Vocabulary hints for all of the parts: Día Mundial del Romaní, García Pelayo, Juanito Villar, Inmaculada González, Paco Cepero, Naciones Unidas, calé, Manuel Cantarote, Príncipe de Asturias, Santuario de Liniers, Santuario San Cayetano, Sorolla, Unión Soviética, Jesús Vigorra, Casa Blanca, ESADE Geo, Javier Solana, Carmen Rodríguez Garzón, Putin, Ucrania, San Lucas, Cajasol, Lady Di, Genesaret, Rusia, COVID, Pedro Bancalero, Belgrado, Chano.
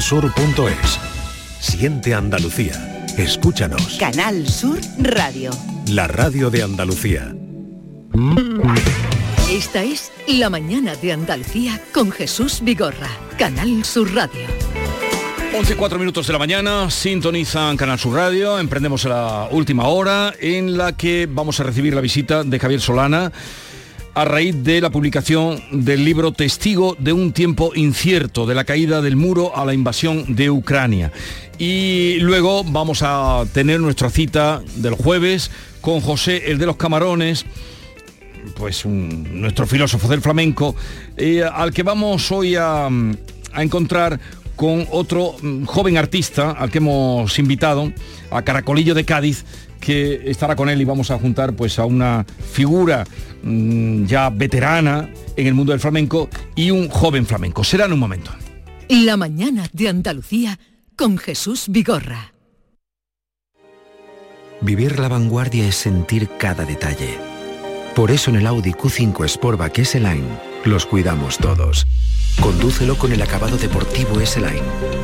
sur.es. Siente Andalucía. Escúchanos. Canal Sur Radio. La radio de Andalucía. Esta es La mañana de Andalucía con Jesús Vigorra. Canal Sur Radio. 11:04 de la mañana, sintonizan Canal Sur Radio, emprendemos la última hora en la que vamos a recibir la visita de Javier Solana a raíz de la publicación del libro Testigo de un tiempo incierto, de la caída del muro a la invasión de Ucrania. Y luego vamos a tener nuestra cita del jueves con José, el de los Camarones, pues nuestro filósofo del flamenco, al que vamos hoy a encontrar con otro joven artista al que hemos invitado, a Caracolillo de Cádiz, que estará con él, y vamos a juntar pues a una figura ya veterana en el mundo del flamenco y un joven flamenco. Será en un momento. La mañana de Andalucía con Jesús Vigorra. Vivir la vanguardia es sentir cada detalle. Por eso en el Audi Q5 Sportback S-Line los cuidamos todos. Condúcelo con el acabado deportivo S-Line,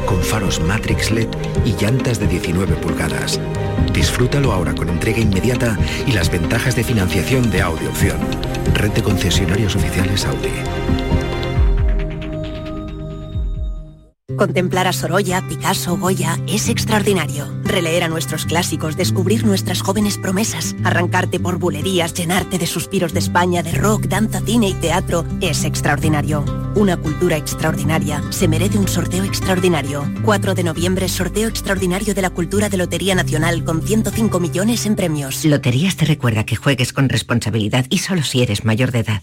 con faros Matrix LED y llantas de 19 pulgadas. Disfrútalo ahora con entrega inmediata y las ventajas de financiación de Audi Opción. Red de concesionarios oficiales Audi. Contemplar a Sorolla, Picasso, Goya es extraordinario. Releer a nuestros clásicos, descubrir nuestras jóvenes promesas, arrancarte por bulerías, llenarte de suspiros de España, de rock, danza, cine y teatro es extraordinario. Una cultura extraordinaria se merece un sorteo extraordinario. 4 de noviembre, sorteo extraordinario de la cultura de Lotería Nacional con 105 millones en premios. Loterías te recuerda que juegues con responsabilidad y solo si eres mayor de edad.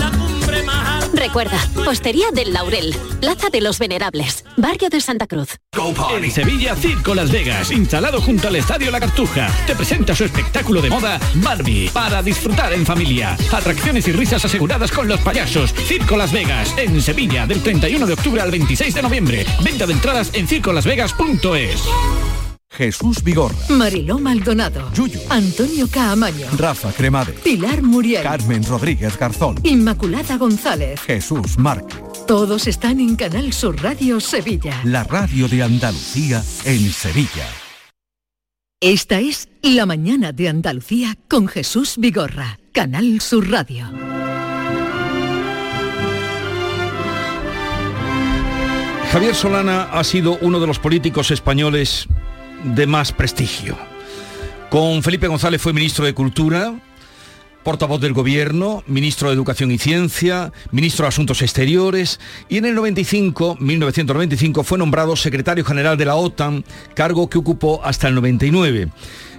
la... Recuerda, Hostería del Laurel, Plaza de los Venerables, barrio de Santa Cruz. En Sevilla, Circo Las Vegas, instalado junto al Estadio La Cartuja, te presenta su espectáculo de moda Barbie, para disfrutar en familia. Atracciones y risas aseguradas con los payasos. Circo Las Vegas, en Sevilla, del 31 de octubre al 26 de noviembre. Venta de entradas en circolasvegas.es. Jesús Vigorra, Mariló Maldonado, Yuyu, Antonio Caamaño, Rafa Cremades, Pilar Muriel, Carmen Rodríguez Garzón, Inmaculada González, Jesús Márquez. Todos están en Canal Sur Radio Sevilla, la radio de Andalucía en Sevilla. Esta es La mañana de Andalucía con Jesús Vigorra, Canal Sur Radio. Javier Solana ha sido uno de los políticos españoles de más prestigio. Con Felipe González fue ministro de Cultura, portavoz del Gobierno, ministro de Educación y Ciencia, ministro de Asuntos Exteriores, y en el 1995 fue nombrado secretario general de la OTAN, cargo que ocupó hasta el 99.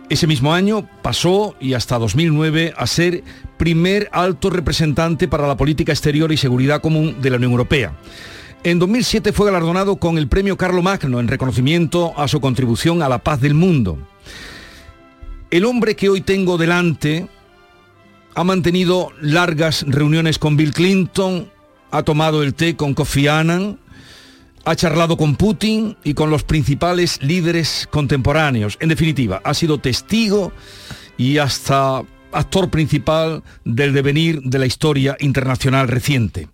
Ese mismo año pasó, y hasta 2009, a ser primer alto representante para la política exterior y seguridad común de la Unión Europea. En 2007 fue galardonado con el premio Carlo Magno en reconocimiento a su contribución a la paz del mundo. El hombre que hoy tengo delante ha mantenido largas reuniones con Bill Clinton, ha tomado el té con Kofi Annan, ha charlado con Putin y con los principales líderes contemporáneos. En definitiva, ha sido testigo y hasta actor principal del devenir de la historia internacional reciente.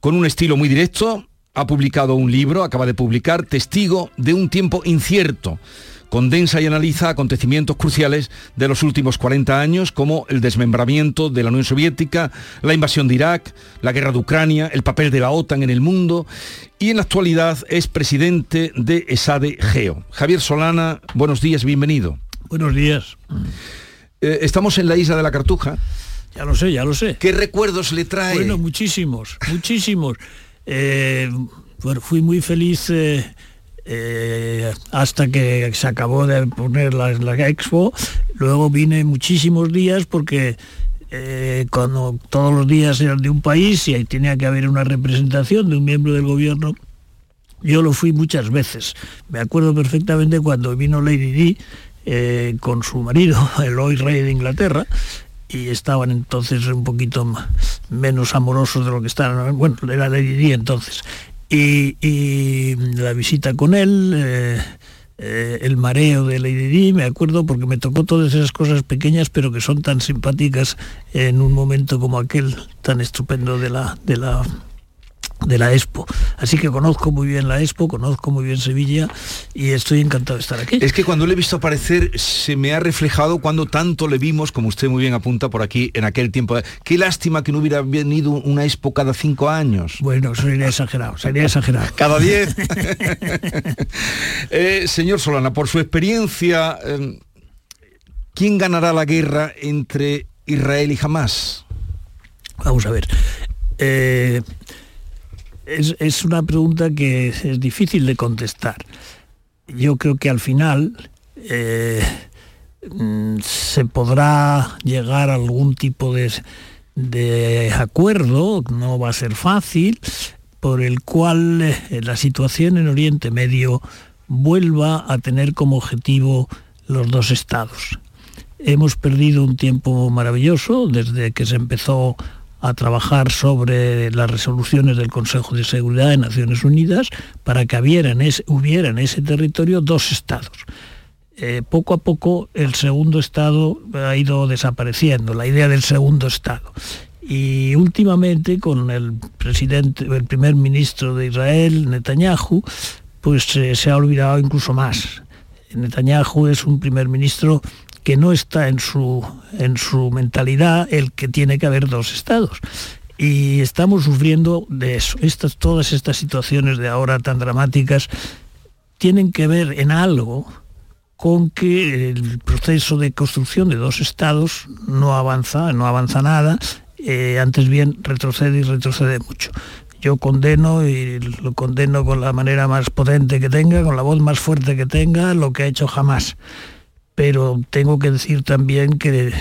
Con un estilo muy directo, ha publicado un libro, acaba de publicar, Testigo de un tiempo incierto, condensa y analiza acontecimientos cruciales de los últimos 40 años, como el desmembramiento de la Unión Soviética, la invasión de Irak, la guerra de Ucrania, el papel de la OTAN en el mundo, y en la actualidad es presidente de ESADE Geo. Javier Solana, buenos días, bienvenido. Buenos días. Estamos en la isla de la Cartuja. Ya lo sé, ya lo sé. ¿Qué recuerdos le trae? Bueno, muchísimos, muchísimos. Bueno, fui muy feliz hasta que se acabó de poner la expo. Luego vine muchísimos días porque cuando todos los días eran de un país y ahí tenía que haber una representación de un miembro del gobierno, yo lo fui muchas veces. Me acuerdo perfectamente cuando vino Lady Di con su marido, el hoy rey de Inglaterra, y estaban entonces un poquito menos amorosos de lo que estaban. Bueno, era Lady Di entonces. Y la visita con él, el mareo de Lady Di, me acuerdo porque me tocó todas esas cosas pequeñas pero que son tan simpáticas en un momento como aquel tan estupendo de la Expo. Así que conozco muy bien la Expo, conozco muy bien Sevilla y estoy encantado de estar aquí. Es que cuando le he visto aparecer se me ha reflejado cuando tanto le vimos, como usted muy bien apunta por aquí, en aquel tiempo. Qué lástima que no hubiera venido una Expo cada 5 años. Bueno, sería exagerado. Cada 10. Señor Solana, por su experiencia, ¿quién ganará la guerra entre Israel y Hamás? Vamos a ver. Es una pregunta que es difícil de contestar. Yo creo que al final se podrá llegar a algún tipo de acuerdo, no va a ser fácil, por el cual la situación en Oriente Medio vuelva a tener como objetivo los dos estados. Hemos perdido un tiempo maravilloso desde que se empezó a trabajar sobre las resoluciones del Consejo de Seguridad de Naciones Unidas para que hubiera en ese territorio dos estados. Poco a poco el segundo estado ha ido desapareciendo, la idea del segundo estado. Y últimamente con el primer ministro de Israel, Netanyahu, pues se ha olvidado incluso más. Netanyahu es un primer ministro que no está en su mentalidad el que tiene que haber dos estados. Y estamos sufriendo de eso. Todas estas situaciones de ahora tan dramáticas tienen que ver en algo con que el proceso de construcción de dos estados no avanza nada, antes bien retrocede mucho. Yo condeno, y lo condeno con la manera más potente que tenga, con la voz más fuerte que tenga, lo que ha hecho Hamás. Pero tengo que decir también que el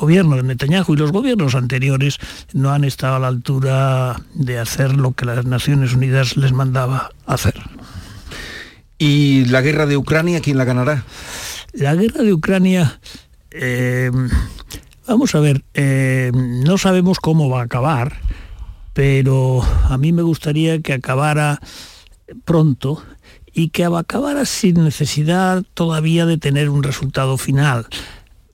gobierno de Netanyahu y los gobiernos anteriores no han estado a la altura de hacer lo que las Naciones Unidas les mandaba hacer. ¿Y la guerra de Ucrania, quién la ganará? La guerra de Ucrania, vamos a ver, no sabemos cómo va a acabar, pero a mí me gustaría que acabara pronto y que acabara sin necesidad todavía de tener un resultado final.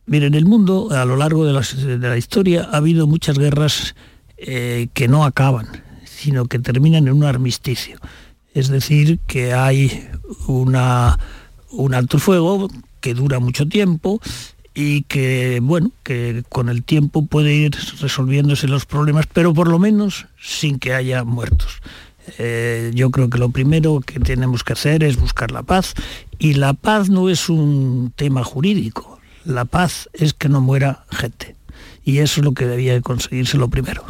Miren, en el mundo, a lo largo de la historia, ha habido muchas guerras que no acaban, sino que terminan en un armisticio. Es decir, que hay un alto el fuego que dura mucho tiempo y que, bueno, que con el tiempo puede ir resolviéndose los problemas, pero por lo menos sin que haya muertos. Yo creo que lo primero que tenemos que hacer es buscar la paz, y la paz no es un tema jurídico, la paz es que no muera gente, y eso es lo que debía conseguirse lo primero.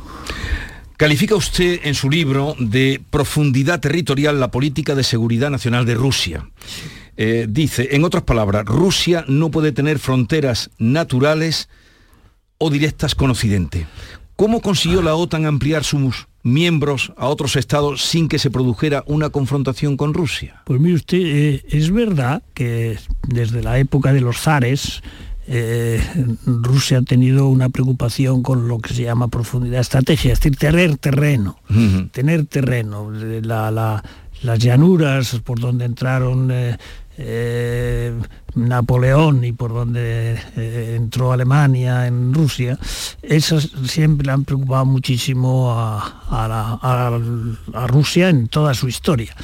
Califica usted en su libro de profundidad territorial la política de seguridad nacional de Rusia. Dice, en otras palabras, Rusia no puede tener fronteras naturales o directas con Occidente. ¿Cómo consiguió la OTAN ampliar sus miembros a otros estados sin que se produjera una confrontación con Rusia? Pues mire usted, es verdad que desde la época de los zares Rusia ha tenido una preocupación con lo que se llama profundidad estratégica, es decir, tener terreno. Uh-huh. Tener terreno. Las llanuras por donde entraron Napoleón y por donde entró Alemania en Rusia, esas siempre han preocupado muchísimo a Rusia en toda su historia.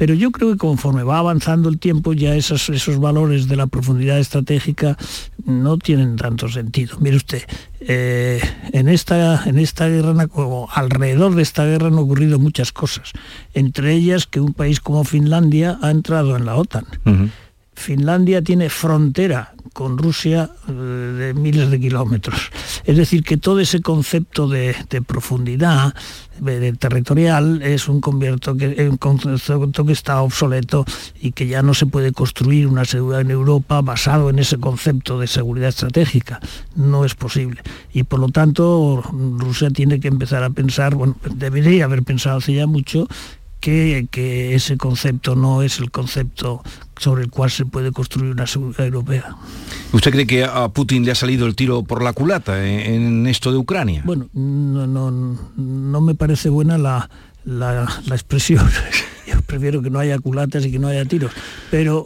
Pero yo creo que conforme va avanzando el tiempo, ya esos valores de la profundidad estratégica no tienen tanto sentido. Mire usted, en esta guerra, o alrededor de esta guerra, han ocurrido muchas cosas. Entre ellas que un país como Finlandia ha entrado en la OTAN. Uh-huh. Finlandia tiene frontera con Rusia de miles de kilómetros. Es decir, que todo ese concepto de profundidad de territorial es un concepto que está obsoleto y que ya no se puede construir una seguridad en Europa basado en ese concepto de seguridad estratégica. No es posible. Y por lo tanto, Rusia tiene que empezar a pensar, bueno, debería haber pensado hace ya mucho, que ese concepto no es el concepto sobre el cual se puede construir una seguridad europea. ¿Usted cree que a Putin le ha salido el tiro por la culata en esto de Ucrania? Bueno, no me parece buena la expresión. Yo prefiero que no haya culatas y que no haya tiros. Pero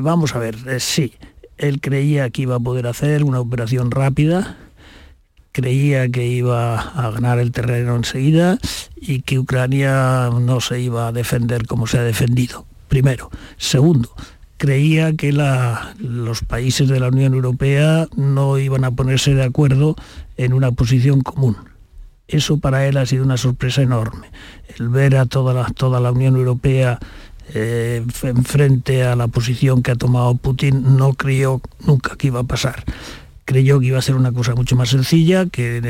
vamos a ver, sí, él creía que iba a poder hacer una operación rápida, creía que iba a ganar el terreno enseguida y que Ucrania no se iba a defender como se ha defendido, primero. Segundo, creía que los países de la Unión Europea no iban a ponerse de acuerdo en una posición común. Eso para él ha sido una sorpresa enorme. El ver a toda la Unión Europea frente a la posición que ha tomado Putin, no creyó nunca que iba a pasar. Creyó que iba a ser una cosa mucho más sencilla, que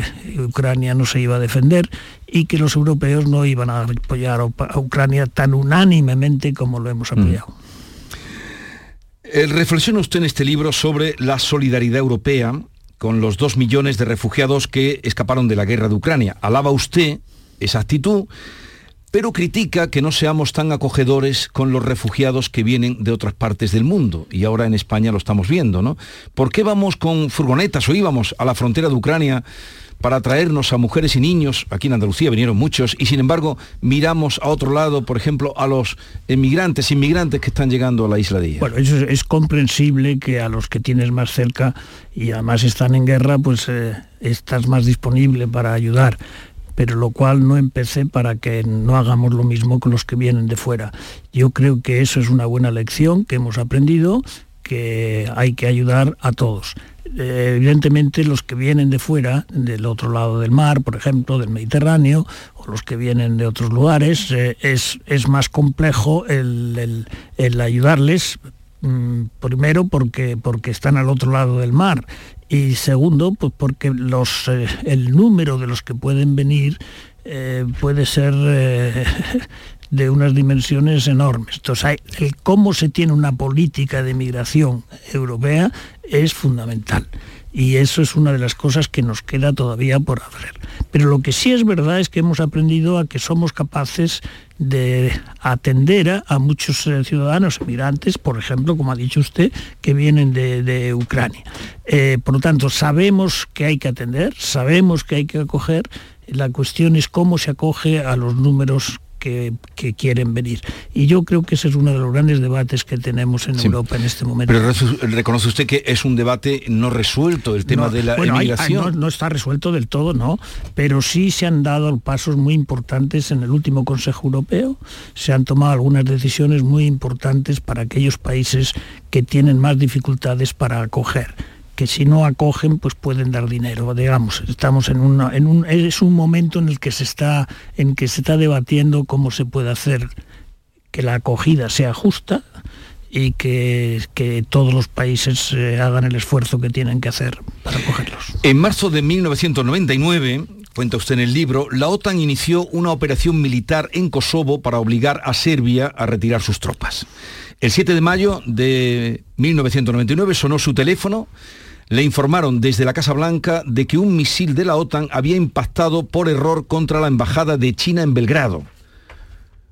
Ucrania no se iba a defender y que los europeos no iban a apoyar a Ucrania tan unánimemente como lo hemos apoyado. Reflexiona usted en este libro sobre la solidaridad europea con los 2 millones de refugiados que escaparon de la guerra de Ucrania. Alaba usted esa actitud, pero critica que no seamos tan acogedores con los refugiados que vienen de otras partes del mundo. Y ahora en España lo estamos viendo, ¿no? ¿Por qué vamos con furgonetas o íbamos a la frontera de Ucrania para traernos a mujeres y niños? Aquí en Andalucía vinieron muchos y, sin embargo, miramos a otro lado, por ejemplo, a los inmigrantes que están llegando a la isla de Irak. Bueno, eso es comprensible, que a los que tienes más cerca y además están en guerra, pues estás más disponible para ayudar. Pero lo cual no empecé para que no hagamos lo mismo con los que vienen de fuera. Yo creo que eso es una buena lección que hemos aprendido, que hay que ayudar a todos. Evidentemente los que vienen de fuera, del otro lado del mar, por ejemplo, del Mediterráneo, o los que vienen de otros lugares, es más complejo el ayudarles, primero porque están al otro lado del mar. Y segundo, pues porque el número de los que pueden venir puede ser de unas dimensiones enormes. Entonces, el cómo se tiene una política de migración europea es fundamental. Y eso es una de las cosas que nos queda todavía por hacer. Pero lo que sí es verdad es que hemos aprendido a que somos capaces de atender a muchos ciudadanos emigrantes, por ejemplo, como ha dicho usted, que vienen de Ucrania. Por lo tanto, sabemos que hay que atender, sabemos que hay que acoger. La cuestión es cómo se acoge a los números que quieren venir. Y yo creo que ese es uno de los grandes debates que tenemos en Europa en este momento. Pero reconoce usted que es un debate no resuelto, el tema de la emigración. No está resuelto del todo, no, pero sí se han dado pasos muy importantes en el último Consejo Europeo. Se han tomado algunas decisiones muy importantes para aquellos países que tienen más dificultades para acoger, que si no acogen, pues pueden dar dinero, digamos. Estamos es un momento en el que se está debatiendo cómo se puede hacer que la acogida sea justa y que todos los países hagan el esfuerzo que tienen que hacer para acogerlos. En marzo de 1999, cuenta usted en el libro, la OTAN inició una operación militar en Kosovo para obligar a Serbia a retirar sus tropas. El 7 de mayo de 1999 sonó su teléfono. Le informaron desde la Casa Blanca de que un misil de la OTAN había impactado por error contra la embajada de China en Belgrado.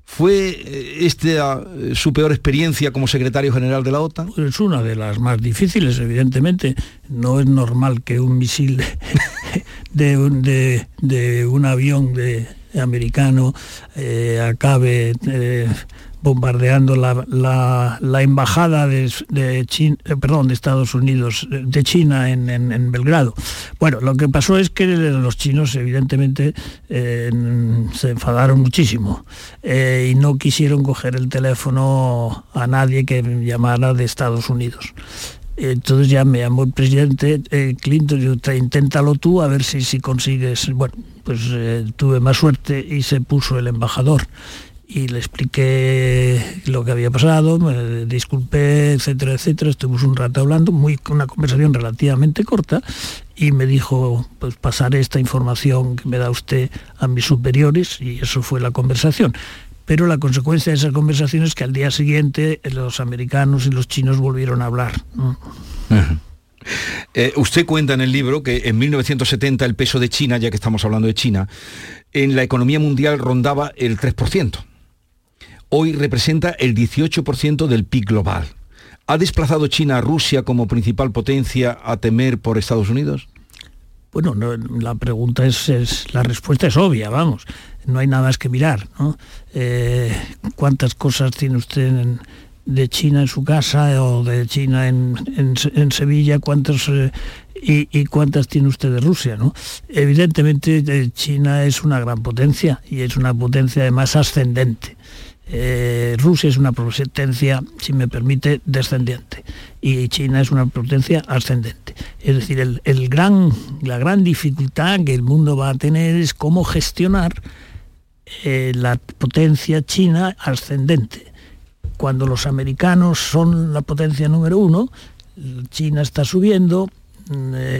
¿Fue esta su peor experiencia como secretario general de la OTAN? Pues es una de las más difíciles, evidentemente. No es normal que un misil de un avión americano acabe bombardeando la embajada de Estados Unidos, de China en Belgrado. Bueno, lo que pasó es que los chinos evidentemente se enfadaron muchísimo y no quisieron coger el teléfono a nadie que llamara de Estados Unidos. Entonces ya me llamó el presidente Clinton y yo, inténtalo tú a ver si consigues. Bueno, pues tuve más suerte y se puso el embajador. Y le expliqué lo que había pasado, me disculpé, etcétera, etcétera. Estuvimos un rato hablando, una conversación relativamente corta, y me dijo, pues pasaré esta información que me da usted a mis superiores, y eso fue la conversación. Pero la consecuencia de esa conversación es que al día siguiente los americanos y los chinos volvieron a hablar, ¿no? Ajá. Usted cuenta en el libro que en 1970 el peso de China, ya que estamos hablando de China, en la economía mundial rondaba el 3%. Hoy representa el 18% del PIB global. ¿Ha desplazado China a Rusia como principal potencia a temer por Estados Unidos? Bueno, no, la pregunta la respuesta es obvia, vamos. No hay nada más que mirar, ¿no? ¿Cuántas cosas tiene usted de China en su casa o de China en Sevilla? ¿Cuántas y cuántas tiene usted de Rusia, ¿no? Evidentemente China es una gran potencia y es una potencia además ascendente. Rusia es una potencia, si me permite, descendiente, y China es una potencia ascendente. Es decir, la gran dificultad que el mundo va a tener es cómo gestionar la potencia china ascendente. Cuando los americanos son la potencia número uno, China está subiendo,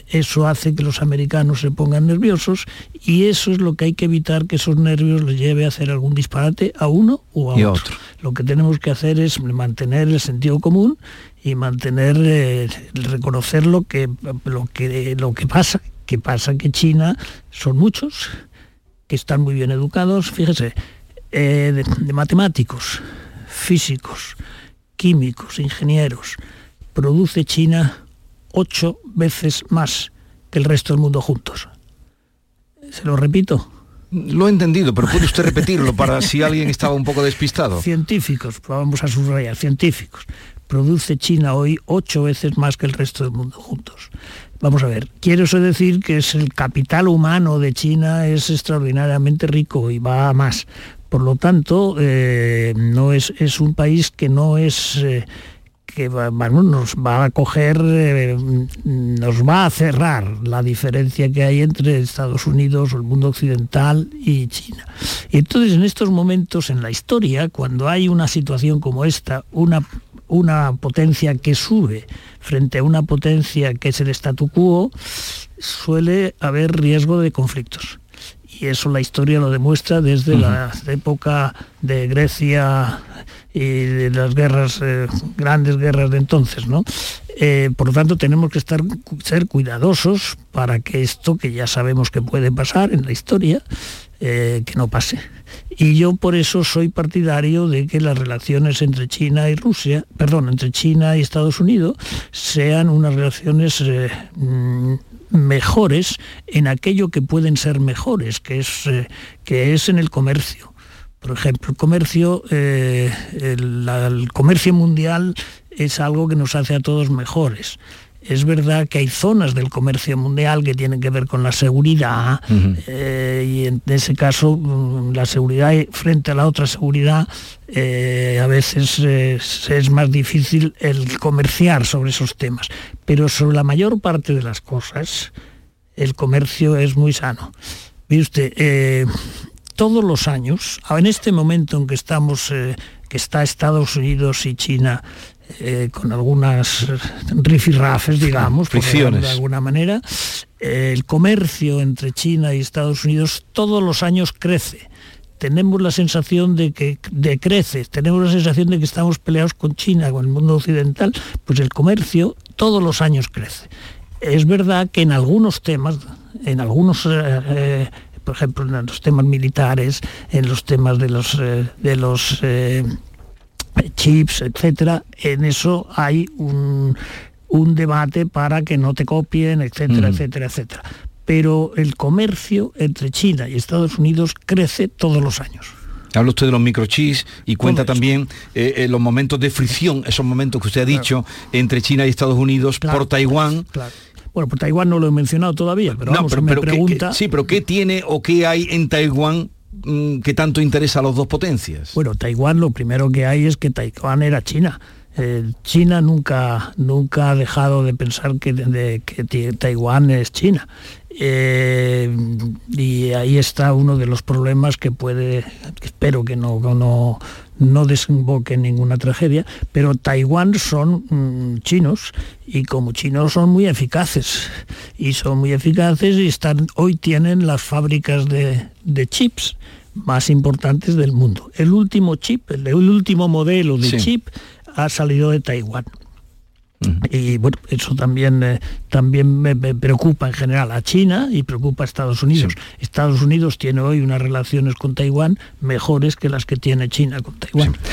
eso hace que los americanos se pongan nerviosos, y eso es lo que hay que evitar, que esos nervios les lleve a hacer algún disparate a uno o a otro. Lo que tenemos que hacer es mantener el sentido común y reconocer lo que pasa. Que pasa que China son muchos, que están muy bien educados, fíjese, de matemáticos, físicos, químicos, ingenieros. Produce China 8 veces más que el resto del mundo juntos. ¿Se lo repito? Lo he entendido, pero puede usted repetirlo para si alguien estaba un poco despistado. Científicos, vamos a subrayar, científicos. Produce China hoy 8 veces más que el resto del mundo juntos. Vamos a ver, quiero eso decir que es el capital humano de China es extraordinariamente rico y va a más. Por lo tanto, no es un país que no es que nos va a cerrar la diferencia que hay entre Estados Unidos o el mundo occidental y China. Y entonces, en estos momentos en la historia, cuando hay una situación como esta, una potencia que sube frente a una potencia que es el statu quo, suele haber riesgo de conflictos. Y eso la historia lo demuestra desde la época de Grecia y de las guerras, grandes guerras de entonces, ¿no? Por lo tanto, tenemos que ser cuidadosos para que esto, que ya sabemos que puede pasar en la historia, que no pase. Y yo por eso soy partidario de que las relaciones entre China y entre China y Estados Unidos sean unas relaciones mejores en aquello que pueden ser mejores, que es en el comercio. Por ejemplo, el comercio mundial es algo que nos hace a todos mejores. Es verdad que hay zonas del comercio mundial que tienen que ver con la seguridad, y en ese caso la seguridad frente a la otra seguridad, a veces es más difícil el comerciar sobre esos temas. Pero sobre la mayor parte de las cosas, el comercio es muy sano. Mire usted, todos los años, en este momento en que estamos, que está Estados Unidos y China, con algunas rifirrafes, digamos, por ejemplo, de alguna manera, el comercio entre China y Estados Unidos todos los años crece. Tenemos la sensación de que decrece, tenemos la sensación de que estamos peleados con China, con el mundo occidental. Pues el comercio todos los años crece. Es verdad que en algunos temas, por ejemplo, en los temas militares, en los temas de los chips, etcétera, en eso hay un debate para que no te copien, etcétera, etcétera, etcétera. Pero el comercio entre China y Estados Unidos crece todos los años. Habla usted de los microchips y cuenta también los momentos de fricción, esos momentos que usted ha dicho entre China y Estados Unidos por Taiwán. Claro. Bueno, por Taiwán no lo he mencionado todavía, pero vamos, pregunta... Sí, pero ¿qué tiene o qué hay en Taiwán que tanto interesa a las dos potencias? Bueno, Taiwán, lo primero que hay es que Taiwán era China. China nunca ha dejado de pensar que Taiwán es China. Y ahí está uno de los problemas que puede, espero que no desemboque en ninguna tragedia, pero Taiwán son chinos, y como chinos son muy eficaces, y están, hoy tienen las fábricas de chips más importantes del mundo. El último chip, el último modelo de chip ha salido de Taiwán. Y bueno, eso también me preocupa en general a China y preocupa a Estados Unidos. Sí. Estados Unidos tiene hoy unas relaciones con Taiwán mejores que las que tiene China con Taiwán. Sí.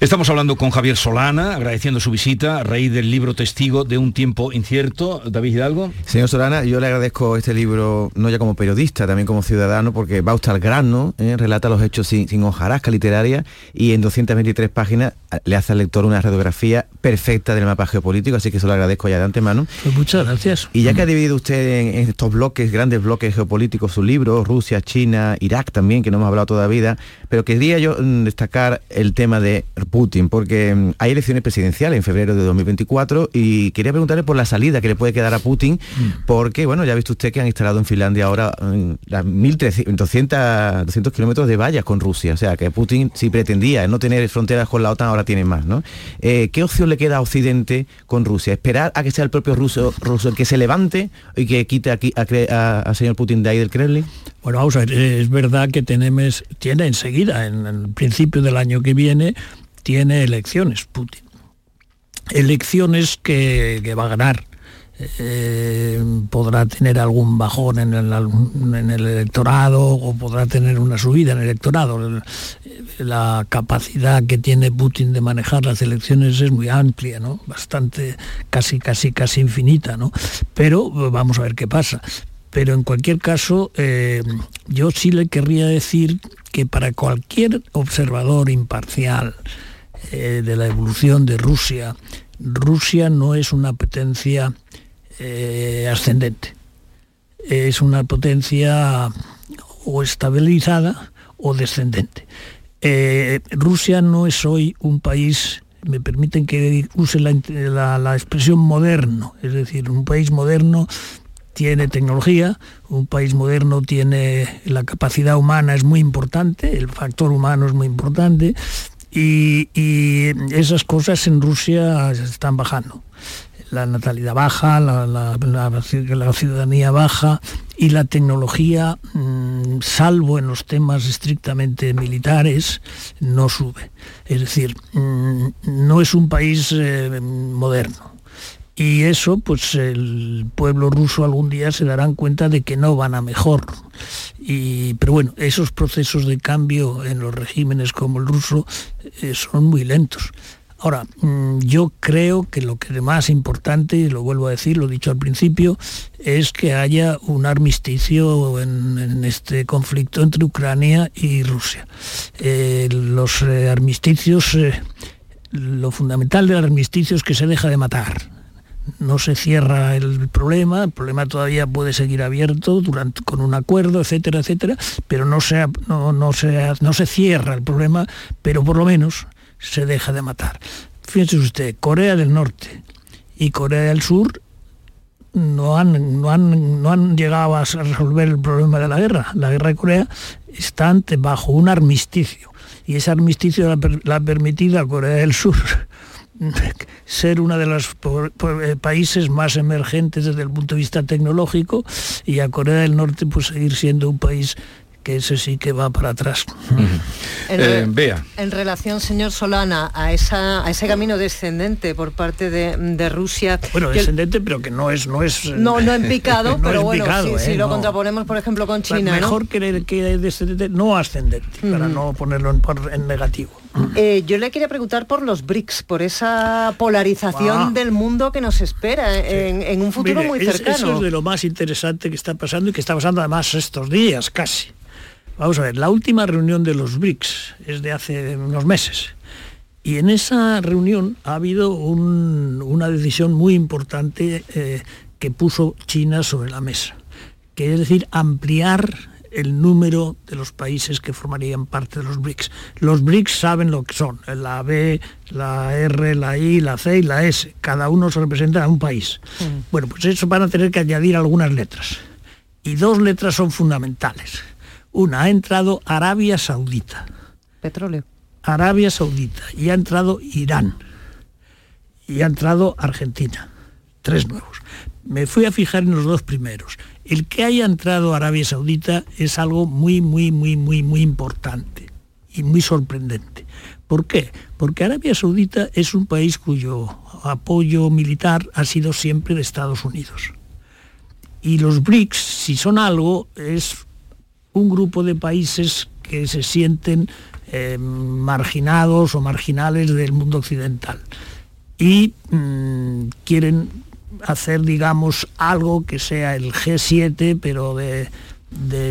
Estamos hablando con Javier Solana, agradeciendo su visita a raíz del libro Testigo de un tiempo incierto. David Hidalgo. Señor Solana, yo le agradezco este libro, no ya como periodista, también como ciudadano, porque va usted al grano, relata los hechos sin hojarasca literaria, y en 223 páginas le hace al lector una radiografía perfecta del mapa geopolítico. Así que se lo agradezco ya de antemano. Pues muchas gracias. Y ya que ha dividido usted en estos bloques, grandes bloques geopolíticos, su libro, Rusia, China, Irak también, que no hemos hablado todavía, pero quería yo destacar el tema de Putin, porque hay elecciones presidenciales en febrero de 2024 y quería preguntarle por la salida que le puede quedar a Putin, porque, bueno, ya ha visto usted que han instalado en Finlandia ahora las 200 kilómetros de vallas con Rusia, o sea, que Putin, si pretendía no tener fronteras con la OTAN, ahora tiene más, ¿no? ¿Qué opción le queda a Occidente con Rusia? ¿Esperar a que sea el propio ruso el que se levante y que quite aquí a señor Putin de ahí del Kremlin? Bueno, vamos a ver, es verdad que tiene enseguida, en el principio del año que viene, tiene elecciones Putin. Elecciones que va a ganar. Podrá tener algún bajón en el electorado, o podrá tener una subida en el electorado. La capacidad que tiene Putin de manejar las elecciones es muy amplia, ¿no? Bastante, casi infinita, ¿no? Pero vamos a ver qué pasa. Pero en cualquier caso, yo sí le querría decir que para cualquier observador imparcial de la evolución de Rusia no es una potencia ascendente, es una potencia o estabilizada o descendente. Rusia no es hoy un país, me permiten que use la expresión moderno, es decir, un país moderno tiene tecnología, un país moderno tiene la capacidad humana, es muy importante, el factor humano es muy importante, y esas cosas en Rusia están bajando. La natalidad baja, la ciudadanía baja, y la tecnología, salvo en los temas estrictamente militares, no sube. Es decir, no es un país moderno. Y eso, pues el pueblo ruso algún día se darán cuenta de que no van a mejor. Pero bueno, esos procesos de cambio en los regímenes como el ruso son muy lentos. Ahora, yo creo que lo que es más importante, y lo vuelvo a decir, lo he dicho al principio, es que haya un armisticio en este conflicto entre Ucrania y Rusia. Los armisticios, lo fundamental del armisticio es que se deja de matar. No se cierra el problema todavía puede seguir abierto con un acuerdo, etcétera, etcétera, pero no se cierra el problema, pero por lo menos se deja de matar. Fíjense usted, Corea del Norte y Corea del Sur no han llegado a resolver el problema de la guerra. La guerra de Corea está bajo un armisticio, y ese armisticio le ha permitido a Corea del Sur ser uno de los países más emergentes desde el punto de vista tecnológico, y a Corea del Norte pues seguir siendo un país que ese sí que va para atrás. En relación, señor Solana, a ese camino descendente por parte de Rusia... Bueno, descendente, pero que no es... No en picado, pero bueno, lo contraponemos, por ejemplo, con China. Mejor que descendente, no ascendente, para no ponerlo en negativo. Yo le quería preguntar por los BRICS, por esa polarización del mundo que nos espera en un futuro muy cercano. Eso es de lo más interesante que está pasando, y que está pasando además estos días casi. Vamos a ver, la última reunión de los BRICS es de hace unos meses. Y en esa reunión ha habido una decisión muy importante que puso China sobre la mesa, que es decir, ampliar el número de los países que formarían parte de los BRICS. Los BRICS saben lo que son, la B, la R, la I, la C y la S. Cada uno se representa a un país. Bueno, pues eso van a tener que añadir algunas letras. Y dos letras son fundamentales. Una, ha entrado Arabia Saudita. Petróleo. Arabia Saudita. Y ha entrado Irán. Y ha entrado Argentina. Tres nuevos. Me fui a fijar en los dos primeros. El que haya entrado a Arabia Saudita es algo muy, muy, muy, muy, muy importante y muy sorprendente. ¿Por qué? Porque Arabia Saudita es un país cuyo apoyo militar ha sido siempre de Estados Unidos. Y los BRICS, si son algo, es un grupo de países que se sienten marginados o marginales del mundo occidental y quieren hacer, digamos, algo que sea el G7, pero de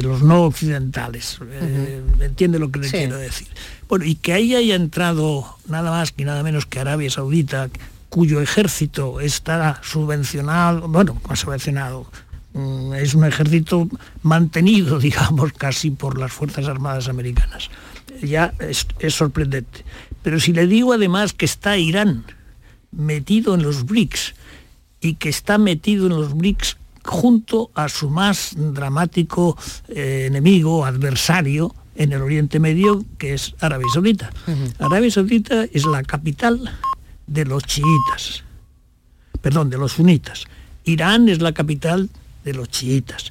los no occidentales. Uh-huh. ¿Entiende lo que le quiero decir? Bueno, y que ahí haya entrado nada más ni nada menos que Arabia Saudita, cuyo ejército está subvencionado, bueno, subvencionado, es un ejército mantenido, digamos, casi por las Fuerzas Armadas Americanas. Ya es sorprendente. Pero si le digo además que está Irán metido en los BRICS, y que está metido en los BRICS junto a su más dramático enemigo, adversario, en el Oriente Medio, que es Arabia Saudita. Uh-huh. Arabia Saudita es la capital de los chiitas, perdón, de los sunitas. Irán es la capital de los chiitas.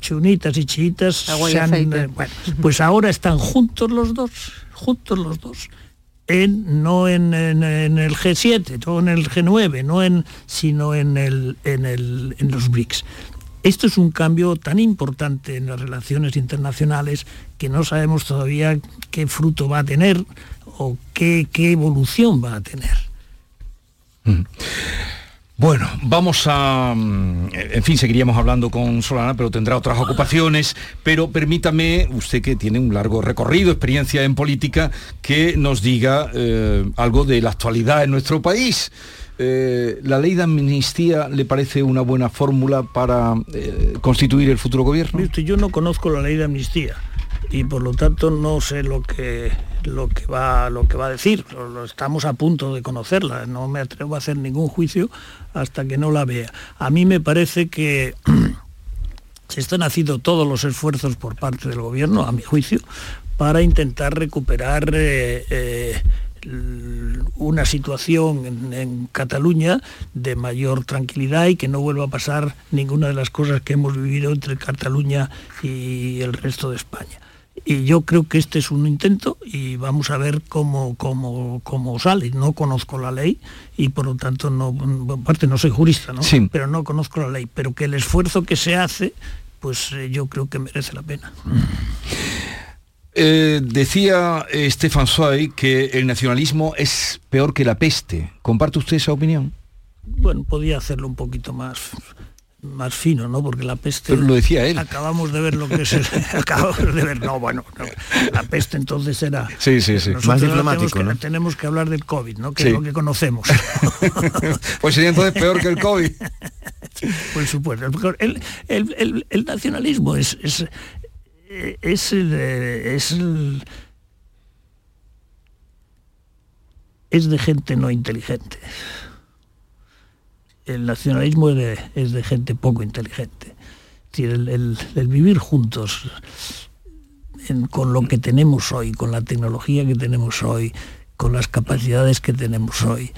Sunitas y chiitas pues ahora están juntos los dos. No en el G7, no en el G9, sino en los BRICS. Esto es un cambio tan importante en las relaciones internacionales que no sabemos todavía qué fruto va a tener o qué evolución va a tener. Bueno, vamos a... En fin, seguiríamos hablando con Solana, pero tendrá otras ocupaciones. Pero permítame, usted que tiene un largo recorrido, experiencia en política, que nos diga algo de la actualidad en nuestro país. ¿La ley de amnistía le parece una buena fórmula para constituir el futuro gobierno? Yo no conozco la ley de amnistía y por lo tanto no sé lo que va a decir. Estamos a punto de conocerla, no me atrevo a hacer ningún juicio hasta que no la vea. A mí me parece que se están haciendo todos los esfuerzos por parte del gobierno, a mi juicio, para intentar recuperar una situación en Cataluña de mayor tranquilidad y que no vuelva a pasar ninguna de las cosas que hemos vivido entre Cataluña y el resto de España. Y yo creo que este es un intento y vamos a ver cómo sale. No conozco la ley y por lo tanto no soy jurista, ¿no? Sí. Pero no conozco la ley, pero que el esfuerzo que se hace, pues yo creo que merece la pena. Decía Stefan Zweig que el nacionalismo es peor que la peste. ¿Comparte usted esa opinión? Bueno, podía hacerlo un poquito más fino, ¿no? Porque la peste... Pero lo decía él. Acabamos de ver lo que es... acabamos de ver... No, bueno, no. La peste entonces era... Sí. Más diplomático, tenemos que hablar del COVID, ¿no? Que es lo que conocemos. Pues sería entonces peor que el COVID. Por supuesto. El nacionalismo es de gente no inteligente. El nacionalismo es de gente poco inteligente. Es decir, el vivir juntos con lo que tenemos hoy, con la tecnología que tenemos hoy, con las capacidades que tenemos hoy,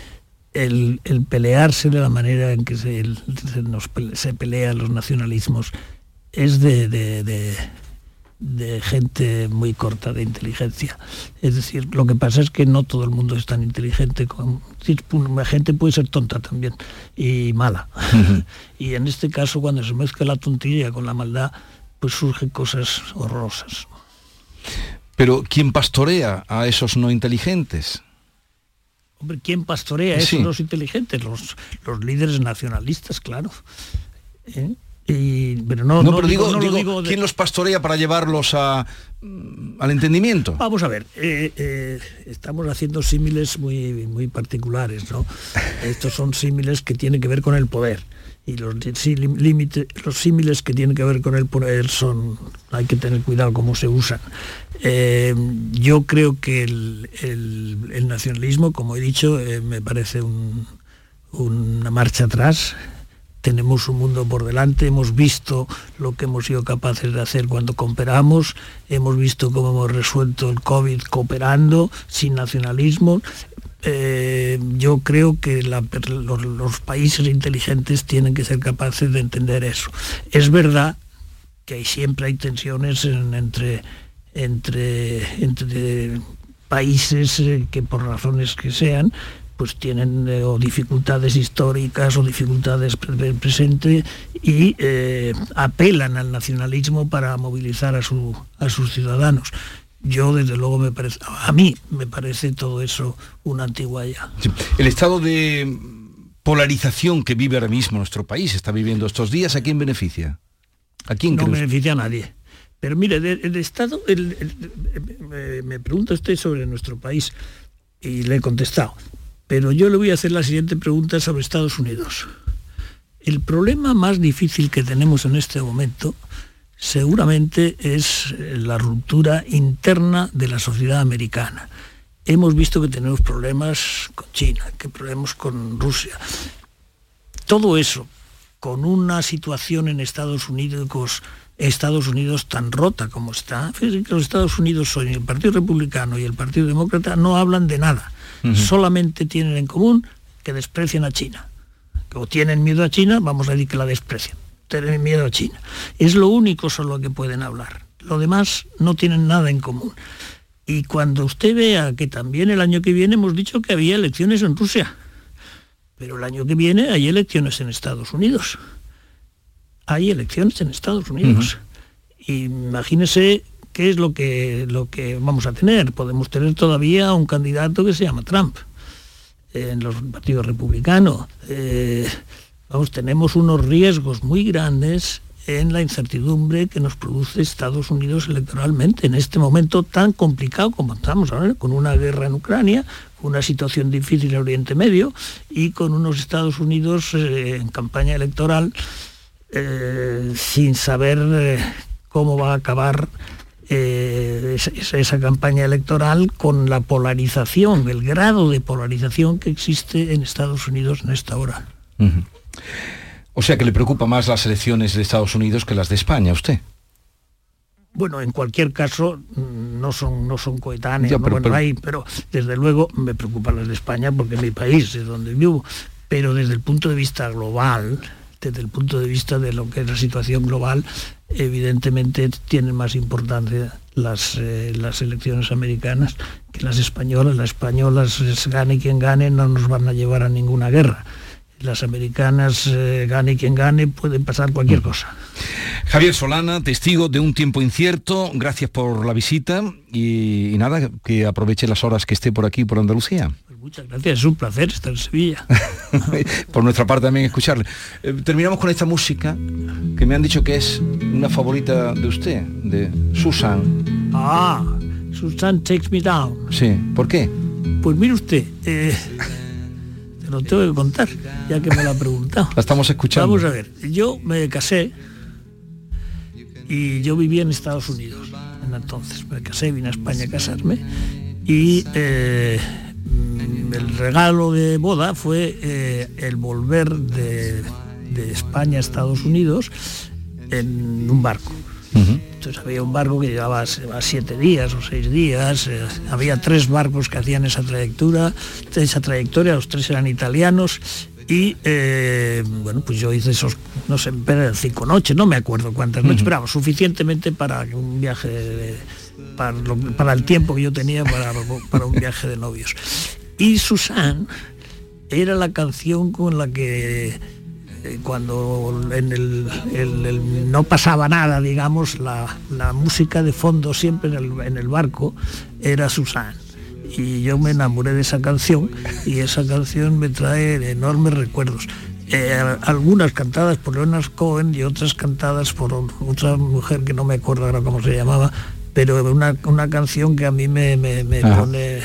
el pelearse de la manera en que se pelean los nacionalismos es de gente muy corta de inteligencia. Es decir, lo que pasa es que no todo el mundo es tan inteligente. La gente puede ser tonta también y mala. Uh-huh. Y en este caso, cuando se mezcla la tontería con la maldad, pues surgen cosas horrorosas. Pero ¿quién pastorea a esos no inteligentes? Hombre, ¿quién pastorea a esos no inteligentes? Los líderes nacionalistas, claro. Pero digo, ¿quién los pastorea para llevarlos al entendimiento? Vamos a ver, estamos haciendo símiles muy, muy particulares, ¿no? Estos son símiles que tienen que ver con el poder. Y los símiles que tienen que ver con el poder son... Hay que tener cuidado cómo se usan. Yo creo que el nacionalismo, como he dicho, me parece una marcha atrás. Tenemos un mundo por delante, hemos visto lo que hemos sido capaces de hacer cuando cooperamos, hemos visto cómo hemos resuelto el COVID cooperando, sin nacionalismo. Yo creo que los países inteligentes tienen que ser capaces de entender eso. Es verdad que siempre hay tensiones entre países que, por razones que sean, pues tienen o dificultades históricas o dificultades del presente y apelan al nacionalismo para movilizar a sus ciudadanos. Yo, desde luego, me parece todo eso una antigualla. Sí. El estado de polarización que vive ahora mismo nuestro país, está viviendo estos días, ¿a quién beneficia? ¿A quién no crees? Beneficia a nadie. Pero mire, el estado... me pregunta usted sobre nuestro país y le he contestado. Pero yo le voy a hacer la siguiente pregunta sobre Estados Unidos. El problema más difícil que tenemos en este momento seguramente es la ruptura interna de la sociedad americana. Hemos visto que tenemos problemas con China, que problemas con Rusia. Todo eso, con una situación en Estados Unidos tan rota como está. Fíjense que los Estados Unidos hoy, el Partido Republicano y el Partido Demócrata, no hablan de nada. Uh-huh. Solamente tienen en común que desprecian a China. O tienen miedo a China, vamos a decir que la desprecian. Tienen miedo a China. Es lo único sobre lo que pueden hablar. Lo demás no tienen nada en común. Y cuando usted vea que también el año que viene hemos dicho que había elecciones en Rusia, pero el año que viene hay elecciones en Estados Unidos. Hay elecciones en Estados Unidos. Uh-huh. Imagínese... ¿Qué es lo que vamos a tener? Podemos tener todavía un candidato que se llama Trump en los partidos republicanos. Tenemos unos riesgos muy grandes en la incertidumbre que nos produce Estados Unidos electoralmente en este momento tan complicado como estamos ahora, con una guerra en Ucrania, una situación difícil en Oriente Medio y con unos Estados Unidos en campaña electoral sin saber cómo va a acabar esa campaña electoral, con la polarización, el grado de polarización que existe en Estados Unidos en esta hora. Uh-huh. O sea que le preocupa más las elecciones de Estados Unidos que las de España, ¿usted? Bueno, en cualquier caso, no son coetáneos, ya, pero desde luego me preocupan las de España porque es mi país, es donde vivo, pero desde el punto de vista global, desde el punto de vista de lo que es la situación global, evidentemente tienen más importancia las elecciones americanas que las españolas. Las españolas, gane quien gane, no nos van a llevar a ninguna guerra. Las americanas, gane quien gane, pueden pasar cualquier cosa. Javier Solana, testigo de un tiempo incierto, gracias por la visita y nada, que aproveche las horas que esté por aquí, por Andalucía. Muchas gracias, es un placer estar en Sevilla. Por nuestra parte también escucharle. Terminamos con esta música que me han dicho que es una favorita de usted, de Suzanne. Ah, Suzanne Takes Me Down. Sí, ¿por qué? Pues mire usted, te lo tengo que contar, ya que me lo ha preguntado. La estamos escuchando. Vamos a ver, yo me casé y yo vivía en Estados Unidos en entonces. Me casé, vine a España a casarme y... el regalo de boda fue el volver de España a Estados Unidos en un barco. Uh-huh. Entonces había un barco que llevaba 7 días o 6 días, había 3 barcos que hacían esa trayectoria, los 3 eran italianos y bueno, pues yo hice esos, no sé, 5 noches, no me acuerdo cuántas noches, uh-huh, pero vamos, suficientemente para un viaje para el tiempo que yo tenía para un viaje de novios. Y Suzanne era la canción con la que cuando en el no pasaba nada, digamos, la música de fondo siempre en el barco era Suzanne. Y yo me enamoré de esa canción y esa canción me trae enormes recuerdos. algunas cantadas por Leonard Cohen y otras cantadas por otra mujer que no me acuerdo ahora cómo se llamaba, pero una canción que a mí me pone...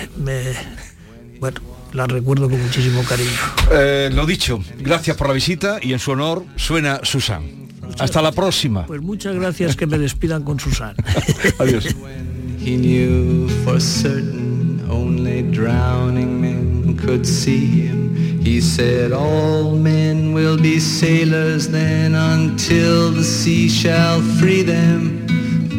la recuerdo con muchísimo cariño. Lo dicho, gracias por la visita y en su honor suena Suzanne. Hasta la próxima. Pues muchas gracias, que me despidan con Suzanne. Adiós. He knew for certain only drowning men could see him. He said all men will be sailors then until the sea shall free them.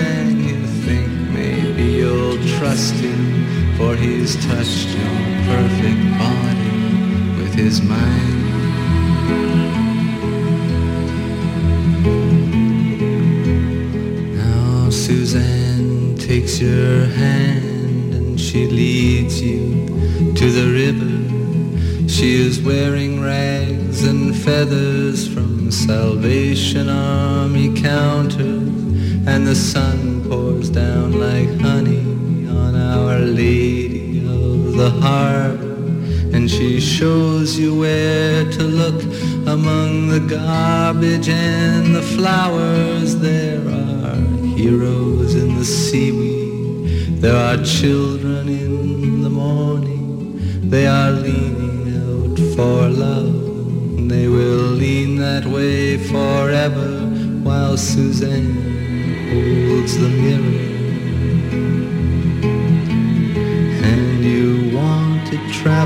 and you think maybe you'll trust him, for he's touched you perfect body with his mind. Now Suzanne takes your hand and she leads you to the river. She is wearing rags and feathers from Salvation Army counters, and the sun pours down like honey on Our Lady the harbor, and she shows you where to look among the garbage and the flowers. There are heroes in the seaweed, there are children in the morning, they are leaning out for love, and they will lean that way forever while Suzanne holds the mirror.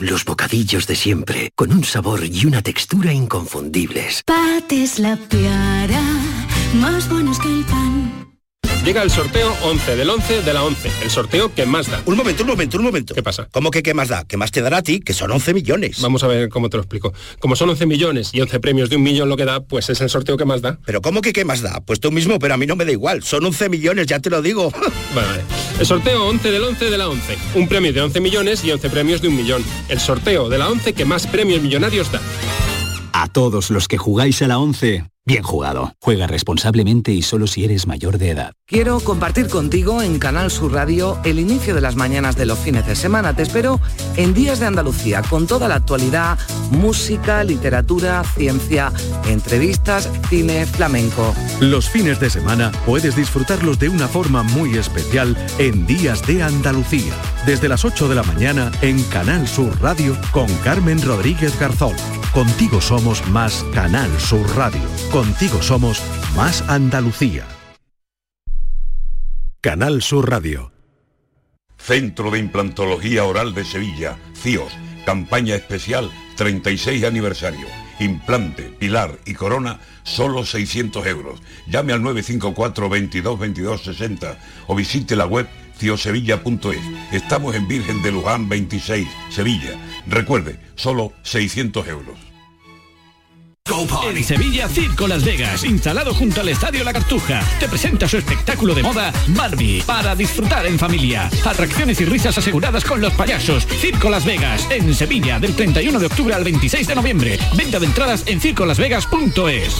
Los bocadillos de siempre, con un sabor y una textura inconfundibles. Pates La Piara, más buenos que el pan. Llega el sorteo 11 del 11 de la 11, el sorteo que más da. Un momento. ¿Qué pasa? ¿Cómo que qué más da? ¿Qué más te dará a ti? Que son 11 millones. Vamos a ver cómo te lo explico. Como son 11 millones y 11 premios de 1 millón lo que da, pues es el sorteo que más da. ¿Pero cómo que qué más da? Pues tú mismo, pero a mí no me da igual. Son 11 millones, ya te lo digo. Vale. El sorteo 11 del 11 de la 11. Un premio de 11 millones y 11 premios de 1 millón. El sorteo de la 11 que más premios millonarios da. A todos los que jugáis a la 11, bien jugado. Juega responsablemente y solo si eres mayor de edad. Quiero compartir contigo en Canal Sur Radio el inicio de las mañanas de los fines de semana. Te espero en Días de Andalucía, con toda la actualidad, música, literatura, ciencia, entrevistas, cine, flamenco. Los fines de semana puedes disfrutarlos de una forma muy especial en Días de Andalucía. Desde las 8 de la mañana en Canal Sur Radio con Carmen Rodríguez Garzón. Contigo somos más Canal Sur Radio. Contigo somos más Andalucía. Canal Sur Radio. Centro de Implantología Oral de Sevilla, CIOS. Campaña especial 36 aniversario. Implante, pilar y corona, solo 600 euros. Llame al 954 22 22 60 o visite la web ciosevilla.es. Estamos en Virgen de Luján 26, Sevilla. Recuerde, solo 600 euros. En Sevilla, Circo Las Vegas, instalado junto al Estadio La Cartuja, te presenta su espectáculo de moda Barbie, para disfrutar en familia. Atracciones y risas aseguradas con los payasos. Circo Las Vegas, en Sevilla, del 31 de octubre al 26 de noviembre. Venta de entradas en circolasvegas.es.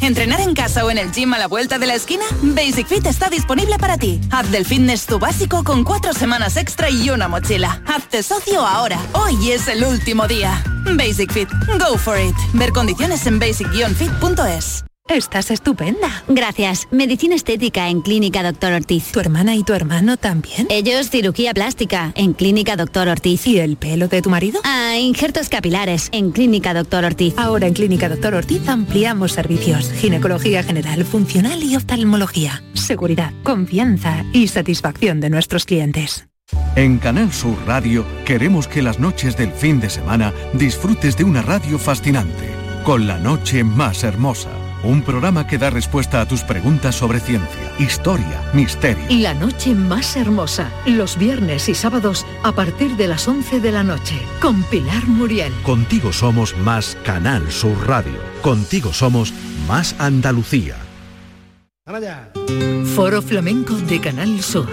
¿Entrenar en casa o en el gym a la vuelta de la esquina? Basic Fit está disponible para ti. Haz del fitness tu básico con 4 semanas extra y una mochila. Hazte socio ahora. Hoy es el último día. Basic Fit. Go for it. Ver condiciones en basic-fit.es. Estás estupenda. Gracias. Medicina estética en Clínica Doctor Ortiz. ¿Tu hermana y tu hermano también? Ellos cirugía plástica en Clínica Doctor Ortiz. ¿Y el pelo de tu marido? Ah, injertos capilares en Clínica Doctor Ortiz. Ahora en Clínica Doctor Ortiz ampliamos servicios. Ginecología general, funcional y oftalmología. Seguridad, confianza y satisfacción de nuestros clientes. En Canal Sur Radio queremos que las noches del fin de semana disfrutes de una radio fascinante. Con la noche más hermosa. Un programa que da respuesta a tus preguntas sobre ciencia, historia, misterio. La noche más hermosa, los viernes y sábados a partir de las 11 de la noche, con Pilar Muriel. Contigo somos más Canal Sur Radio. Contigo somos más Andalucía. Foro Flamenco de Canal Sur.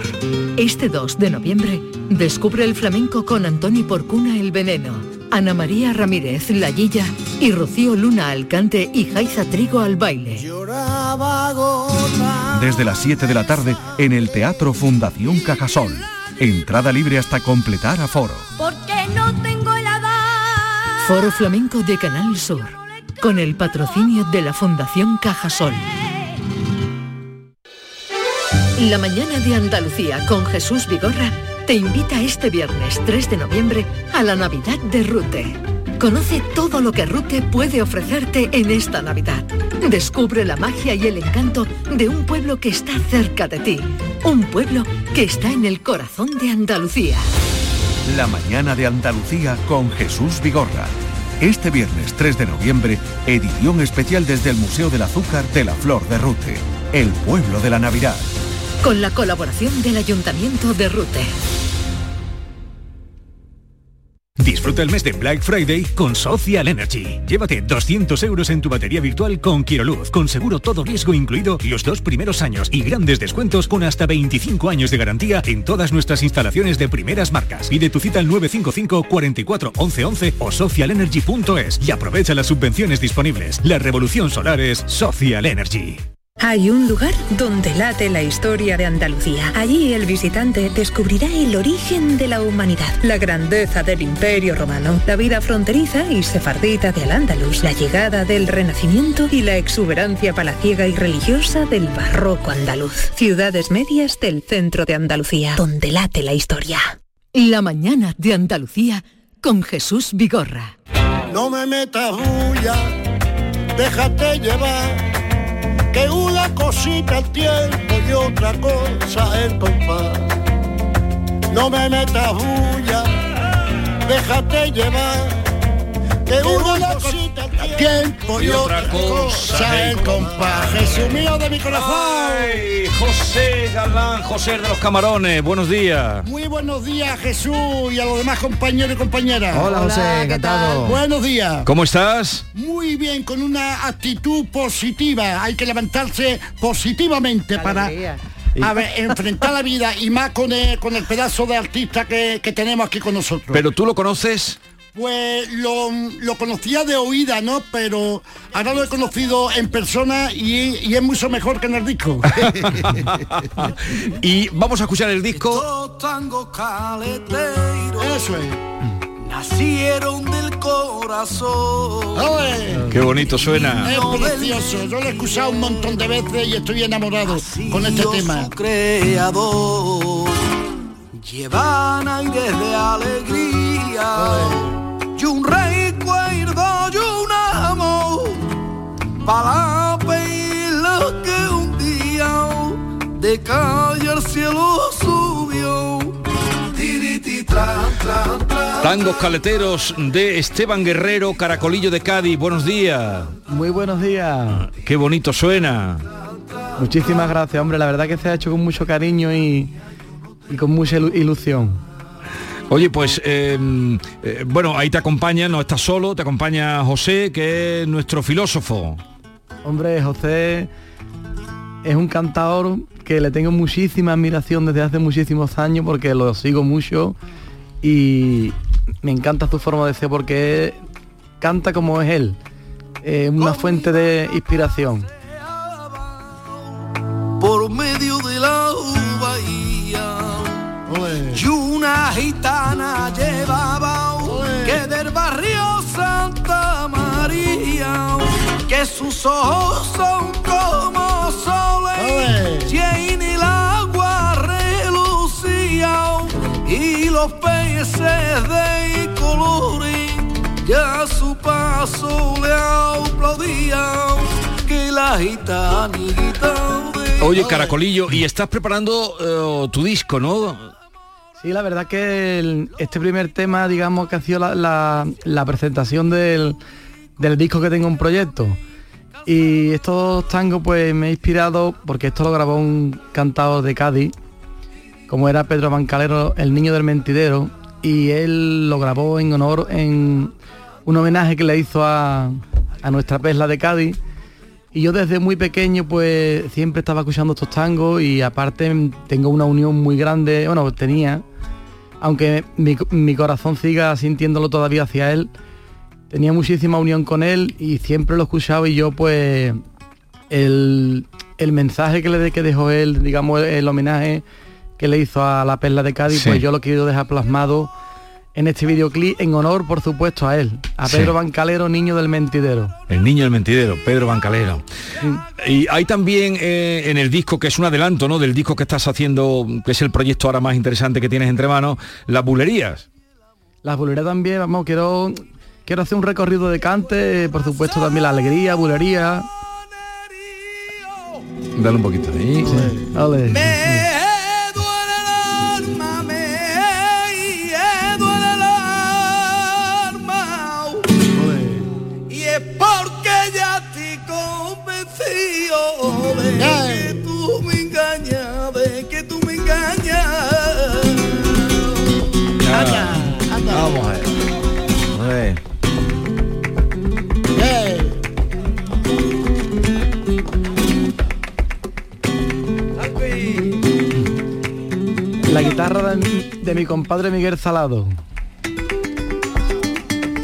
Este 2 de noviembre, descubre el flamenco con Antonio Porcuna El Veneno, Ana María Ramírez La Guilla y Rocío Luna al cante y Jaiza Trigo al baile. Desde las 7 de la tarde en el Teatro Fundación Cajasol. Entrada libre hasta completar aforo. Porque no tengo la edad. Foro Flamenco de Canal Sur, con el patrocinio de la Fundación Cajasol. La mañana de Andalucía con Jesús Vigorra te invita este viernes 3 de noviembre a la Navidad de Rute. Conoce todo lo que Rute puede ofrecerte en esta Navidad. Descubre la magia y el encanto de un pueblo que está cerca de ti. Un pueblo que está en el corazón de Andalucía. La mañana de Andalucía con Jesús Vigorra. Este viernes 3 de noviembre, edición especial desde el Museo del Azúcar de la Flor de Rute. El pueblo de la Navidad. Con la colaboración del Ayuntamiento de Rute. Disfruta el mes de Black Friday con Social Energy. Llévate 200 euros en tu batería virtual con Quiroluz, con seguro todo riesgo incluido los 2 primeros años y grandes descuentos con hasta 25 años de garantía en todas nuestras instalaciones de primeras marcas. Pide tu cita al 955 44 11 11 o socialenergy.es y aprovecha las subvenciones disponibles. La revolución solar es Social Energy. Hay un lugar donde late la historia de Andalucía. Allí el visitante descubrirá el origen de la humanidad, la grandeza del Imperio Romano, la vida fronteriza y sefardita del Al-Ándalus, la llegada del Renacimiento y la exuberancia palaciega y religiosa del Barroco andaluz. Ciudades medias del centro de Andalucía, donde late la historia. La mañana de Andalucía con Jesús Vigorra. No me metas bulla, déjate llevar. Que una cosita el tiempo y otra cosa el compás. No me metas bulla, déjate llevar. Que una cosita el tiempo y otra cosa el compás. Jesús mío de mi corazón. Ay, José Galván, José de los Camarones, buenos días. Muy buenos días, Jesús, y a los demás compañeros y compañeras. Hola, José, encantado. Buenos días. ¿Cómo estás? Muy bien, con una actitud positiva. Hay que levantarse positivamente para enfrentar la vida, y más con el pedazo de artista que tenemos aquí con nosotros. ¿Pero tú lo conoces? Pues lo conocía de oída, ¿no? Pero ahora lo he conocido en persona y es mucho mejor que en el disco. Y vamos a escuchar el disco. Eso es. Nacieron del corazón. ¡Oye! ¡Qué bonito suena! Es precioso, yo lo he escuchado un montón de veces y estoy enamorado. Así con este tema. Creador, llevan aires de alegría. ¡Oye! Y un recuerdo y un amor para pedir lo que un día de calle al cielo subió. Tangos caleteros de Esteban Guerrero, Caracolillo de Cádiz, buenos días. Muy buenos días. Qué bonito suena. Muchísimas gracias, hombre, la verdad que se ha hecho con mucho cariño y con mucha ilusión. Oye, pues, bueno, ahí te acompaña, no estás solo, te acompaña José, que es nuestro filósofo. Hombre, José es un cantador que le tengo muchísima admiración desde hace muchísimos años porque lo sigo mucho y me encanta su forma de ser porque canta como es él, una fuente de inspiración. Por medio de la bahía, y una gitana llevaba que del barrio Santa María. que sus ojos son como soles, llena el agua relucía y los peces de colores ya a su paso le aplaudían, que la gitanita. Oye, Caracolillo, y estás preparando tu disco, ¿no? Sí, la verdad que este primer tema, digamos, que ha sido la presentación del disco que tengo en proyecto. Y estos tangos, pues, me he inspirado, porque esto lo grabó un cantador de Cádiz, como era Pedro Bancalero, el niño del mentidero, y él lo grabó en honor, en un homenaje que le hizo a nuestra perla de Cádiz. Y yo desde muy pequeño pues siempre estaba escuchando estos tangos y aparte tengo una unión muy grande, bueno, tenía, aunque mi corazón siga sintiéndolo todavía hacia él, tenía muchísima unión con él y siempre lo he escuchado y yo pues el mensaje que dejó él, digamos el homenaje que le hizo a la perla de Cádiz, sí, pues yo lo quiero dejar plasmado en este videoclip, en honor, por supuesto, a él, a Pedro, sí, Bancalero, niño del mentidero. El niño del mentidero, Pedro Bancalero. Sí. Y hay también en el disco, que es un adelanto, ¿no?, del disco que estás haciendo, que es el proyecto ahora más interesante que tienes entre manos, las bulerías. Las bulerías también, vamos, quiero hacer un recorrido de cante, por supuesto, también la alegría, bulería. Dale un poquito ahí. Sí. Dale. Sí. Que tú me engañas, que tú me engañas. Anda, anda. Vamos a ver. A ver. La guitarra de mi compadre Miguel Salado.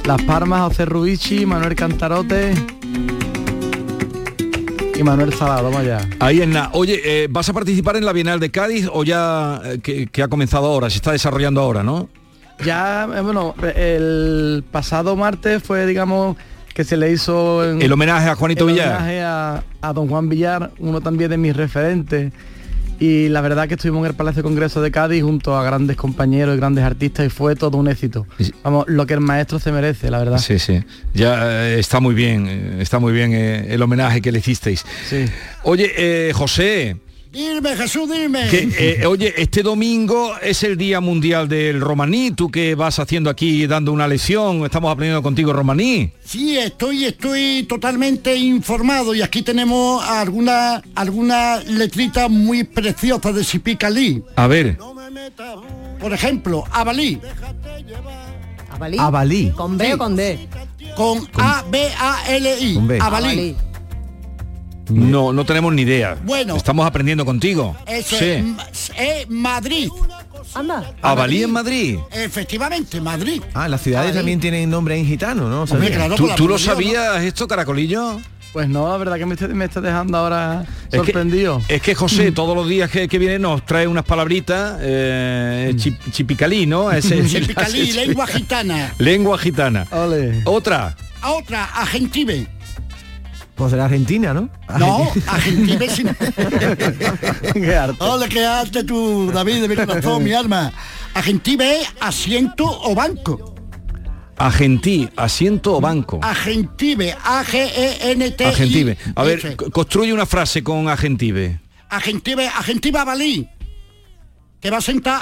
Las palmas José Rubici, Manuel Cantarote y Manuel Salado, vamos allá. Ahí es nada. Oye, ¿vas a participar en la Bienal de Cádiz o ya que ha comenzado ahora, se está desarrollando ahora, no? Ya, bueno, el pasado martes fue, digamos, que se le hizo... el homenaje a Juanito Villar. El homenaje a don Juan Villar, uno también de mis referentes. Y la verdad que estuvimos en el Palacio de Congreso de Cádiz junto a grandes compañeros y grandes artistas y fue todo un éxito. Vamos, lo que el maestro se merece, la verdad. Sí, sí. Ya está muy bien el homenaje que le hicisteis. Sí. Oye, José. Dime, Jesús, dime. Que, oye, este domingo es el Día Mundial del Romaní. ¿Tú qué vas haciendo aquí dando una lección? Estamos aprendiendo contigo romaní. Sí, estoy totalmente informado y aquí tenemos algunas letritas muy preciosas de Sipicalí. A ver. Por ejemplo, abalí. Abalí. Abalí. ¿Con B o con D? Con A-B-A-L-I. Con B. Abalí. No, no tenemos ni idea. Bueno, estamos aprendiendo contigo. Eso sí. Es Madrid. Anda. ¿Abalí en Madrid? Efectivamente, Madrid. Ah, las ciudades Madrid también tienen nombre en gitano, ¿no? Hombre, claro, ¿Tú lo sabías, ¿no?, esto, Caracolillo? Pues no, la verdad que me está dejando ahora sorprendido. Es que José, todos los días que viene nos trae unas palabritas, chipicalí, ¿no? Chipicalí, lengua gitana. Lengua gitana. Ole. Otra, ajentive. Pues de la Argentina, ¿no? Argentina sin... Qué arte. Hola, qué arte tú, David, de mi corazón, mi alma. Argentina es asiento o banco. Argentí, asiento o banco. Argentive, A-G-E-N-T-I. Argentive. A ver, construye una frase con Argentive. Argentive abalí. Te va a sentar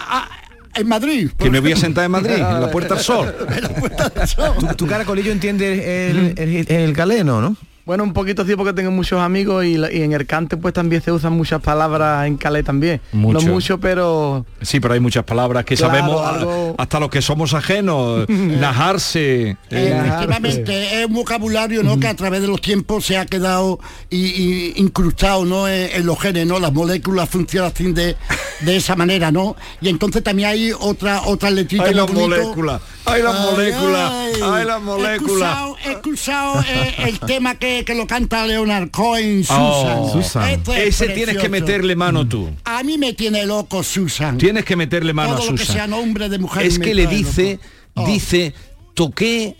en Madrid. Que me voy a sentar en Madrid, en la Puerta del Sol. En la Puerta del Sol. Tu Caracolillo entiende el galeno, ¿no? Bueno, un poquito sí, porque tengo muchos amigos y en el cante pues también se usan muchas palabras en calé también. Mucho. No mucho, pero... Sí, pero hay muchas palabras que claro, sabemos algo... hasta los que somos ajenos, najarse. Efectivamente, es un vocabulario, ¿no?, que a través de los tiempos se ha quedado y incrustado, ¿no?, en los genes, ¿no? Las moléculas funcionan así de esa manera, ¿no? Y entonces también hay otra letrita. Hay las moléculas, hay las moléculas, hay las moléculas. He escuchado el tema que lo canta Leonard Cohen, Suzanne. Ese precioso. Tienes que meterle mano tú. A mí me tiene loco Suzanne. Tienes que meterle mano todo a Suzanne. Lo que sea nombre de mujer. Es que le dice, toqué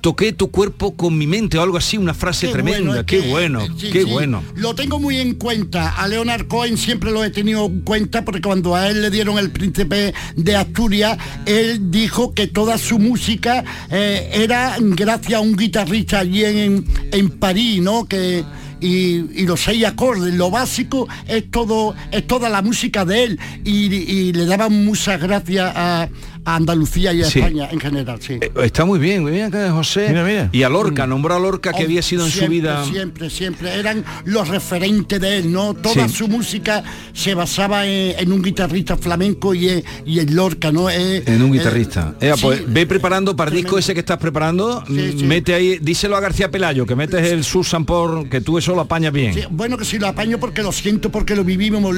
toqué tu cuerpo con mi mente, o algo así, una frase tremenda. Bueno, qué bueno. Lo tengo muy en cuenta. A Leonard Cohen siempre lo he tenido en cuenta, porque cuando a él le dieron el Príncipe de Asturias, él dijo que toda su música era gracias a un guitarrista allí en París, ¿no? Que... Y los 6 acordes, lo básico es toda la música de él, y le daban muchas gracias a Andalucía y a España en general. Sí. Está muy bien acá, José. Mira. Y a Lorca, nombró a Lorca, que había sido siempre, en su vida. Siempre, eran los referentes de él, ¿no? Toda su música se basaba en un guitarrista flamenco y en Lorca, ¿no? En un guitarrista. Pues, ve preparando para el disco ese que estás preparando, mete ahí, díselo a García Pelayo, que metes el Susan por que tú eso lo apañas bien. Sí, bueno, que si lo apaño, porque lo siento, porque lo vivimos,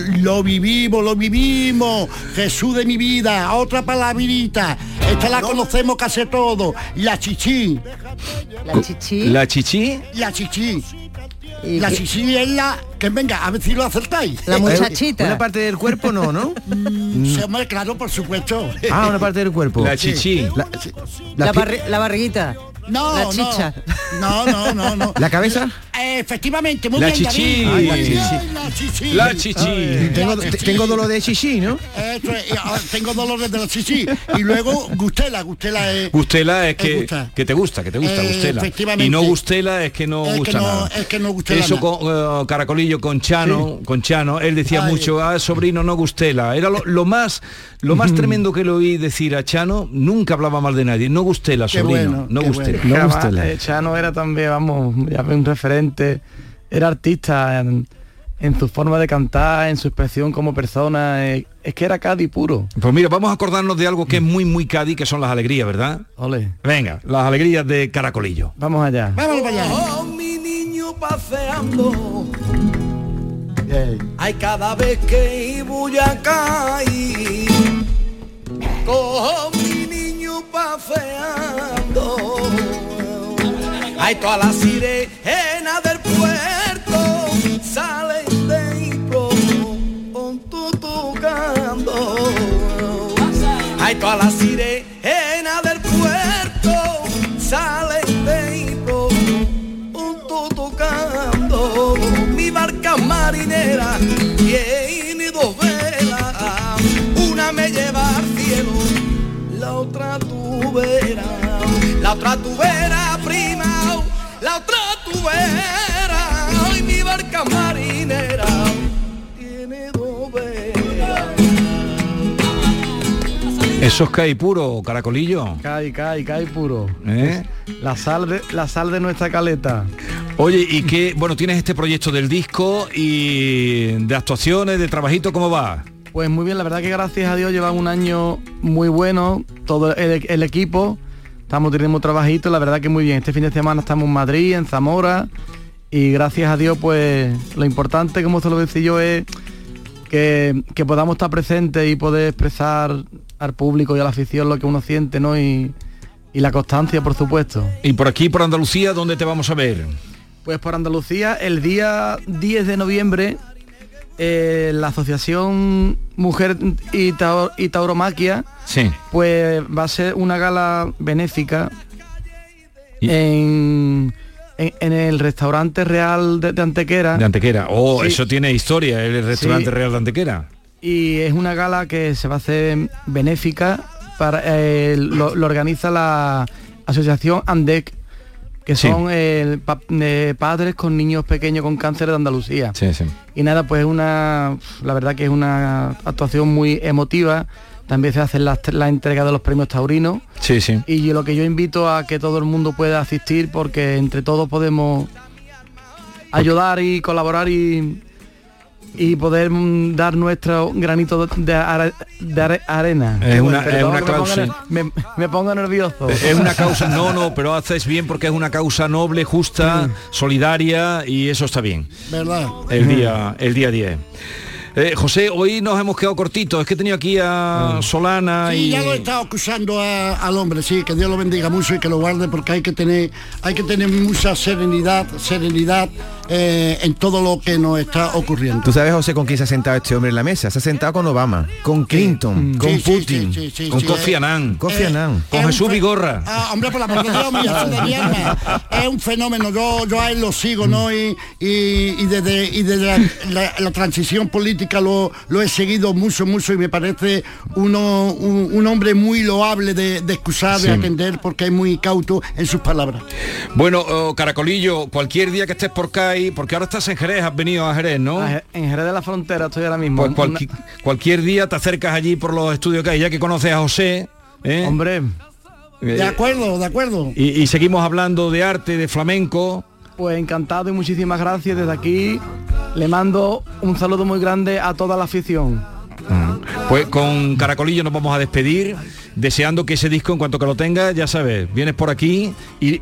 Jesús de mi vida, otra palabrita, esta la conocemos casi todo, la chichi. La chichi es la... Que venga, a ver si lo acertáis. La muchachita. Una parte del cuerpo no. Sí, hombre, claro, por supuesto. Ah, una parte del cuerpo. La chichi. La barriguita. No, la chicha. No. ¿La cabeza? Efectivamente, muy bien. La chichi. Tengo dolor de chichi, ¿no? Tengo dolores de la chichi. Y luego, Gustela es... Gustela es que te gusta, Gustela. Efectivamente. Y no Gustela es que no gusta nada. Es que no gusta nada. Eso con Caracolillo, con Chano, él decía mucho, sobrino, no Gustela. Era lo más tremendo que lo oí decir a Chano, nunca hablaba mal de nadie. No Gustela, sobrino, no Gustela. Chano era también, vamos, ya un referente, era artista en su forma de cantar, en su expresión como persona, es que era Cádiz puro. Pues mira, vamos a acordarnos de algo que es muy, muy Cádiz, que son las alegrías, ¿verdad? Ole. Venga, las alegrías de Caracolillo. Vamos allá. Vamos allá. Oh, mi niño paseando, ay, cada vez que iba caí, cojo mi niño paseando, ay, todas las sirenas del puerto salen de Ipro con tu tocando, ay, todas las sirenas del puerto salen de Ipro con tu tocando. Mi barca marinera tiene 2 velas, una me lleva al cielo, la otra tubera, prima, la otra tubera, hoy mi barca marinera tiene 2 velas. Eso es Cádiz puro, Caracolillo. Cádiz puro. La sal de nuestra caleta. Oye, y que, bueno, tienes este proyecto del disco y de actuaciones, de trabajito, ¿cómo va? Pues muy bien, la verdad que gracias a Dios llevan un año muy bueno, todo el equipo. Estamos teniendo trabajitos, la verdad que muy bien. Este fin de semana estamos en Madrid, en Zamora, y gracias a Dios, pues lo importante, como se lo decía yo, es que podamos estar presentes y poder expresar al público y a la afición lo que uno siente, ¿no? Y la constancia, por supuesto. Y por aquí, por Andalucía, ¿dónde te vamos a ver? Pues por Andalucía, el día 10 de noviembre, la Asociación Mujer y Tauromaquia, pues va a ser una gala benéfica en el restaurante real de Antequera. De Antequera, eso tiene historia, el restaurante real de Antequera. Y es una gala que se va a hacer benéfica, para lo organiza la Asociación ANDEC, que son padres con niños pequeños con cáncer de Andalucía. Y nada, pues la verdad que es una actuación muy emotiva. También se hace la entrega de los premios taurinos. Y lo que yo invito a que todo el mundo pueda asistir, porque entre todos podemos ayudar y colaborar y poder dar nuestro granito de arena. Es una causa. Me pongo nervioso. Es una causa, pero haces bien, porque es una causa noble, justa, solidaria, y eso está bien. ¿Verdad? El día 10. José, hoy nos hemos quedado cortitos. Es que he tenido aquí a Solana y... Sí, ya lo he estado escuchando al hombre, sí, que Dios lo bendiga mucho y que lo guarde, porque hay que tener mucha serenidad en todo lo que nos está ocurriendo. ¿Tú sabes, José, con quién se ha sentado este hombre en la mesa? Se ha sentado con Obama, con Clinton, sí, con Putin, sí, con Kofi Annan, con Jesús Vigorra. Hombre, por la parte de es un fenómeno, yo a él lo sigo, ¿no? Y desde la transición política lo he seguido mucho y me parece un hombre muy loable de excusar, de atender, porque es muy cauto en sus palabras. Bueno, Caracolillo, cualquier día que estés por Cádiz, porque ahora estás en Jerez, has venido a Jerez, ¿no? En Jerez de la Frontera estoy ahora mismo. Pues cualquier día te acercas allí por los estudios que hay, ya que conoces a José, ¿eh? Hombre... De acuerdo. Y seguimos hablando de arte, de flamenco. Pues encantado y muchísimas gracias. Desde aquí le mando un saludo muy grande a toda la afición. Pues con Caracolillo nos vamos a despedir, deseando que ese disco, en cuanto que lo tengas, ya sabes, vienes por aquí y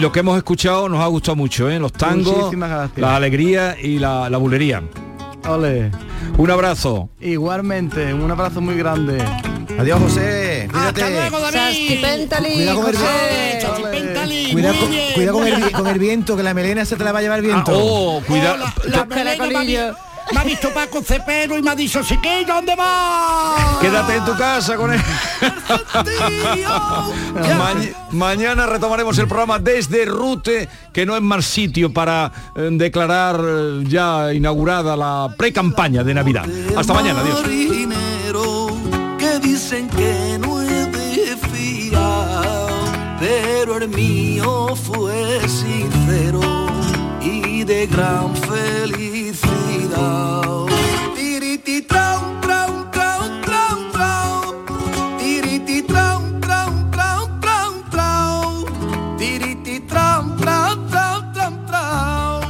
lo que hemos escuchado nos ha gustado mucho, ¿eh? Los tangos, la alegría y la bulería. Ole. Un abrazo. Igualmente, un abrazo muy grande. Adiós, José. Cuídate. Hasta luego, David. Cuidado con el viento, que la melena se te la va a llevar el viento. Cuidado. Me ha visto Paco Cepero y me ha dicho, Siquillo, ¿dónde vas? Quédate en tu casa con él. Mañana retomaremos el programa desde Rute, que no es mal sitio para declarar ya inaugurada la pre-campaña de Navidad. Hasta mañana, adiós. Dicen que no es de fiar, pero el mío fue sincero y de gran felicidad. Tiriti traum, traum, traum, traum, traum. Tiriti traum, traum, traum, traum, traum. Tiriti traum, traum, traum, traum, traum.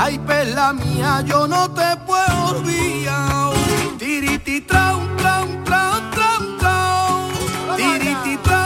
Ay, perla mía, yo no te puedo olvidar. Tiriti traum, traum, traum, traum. Tiriti traum.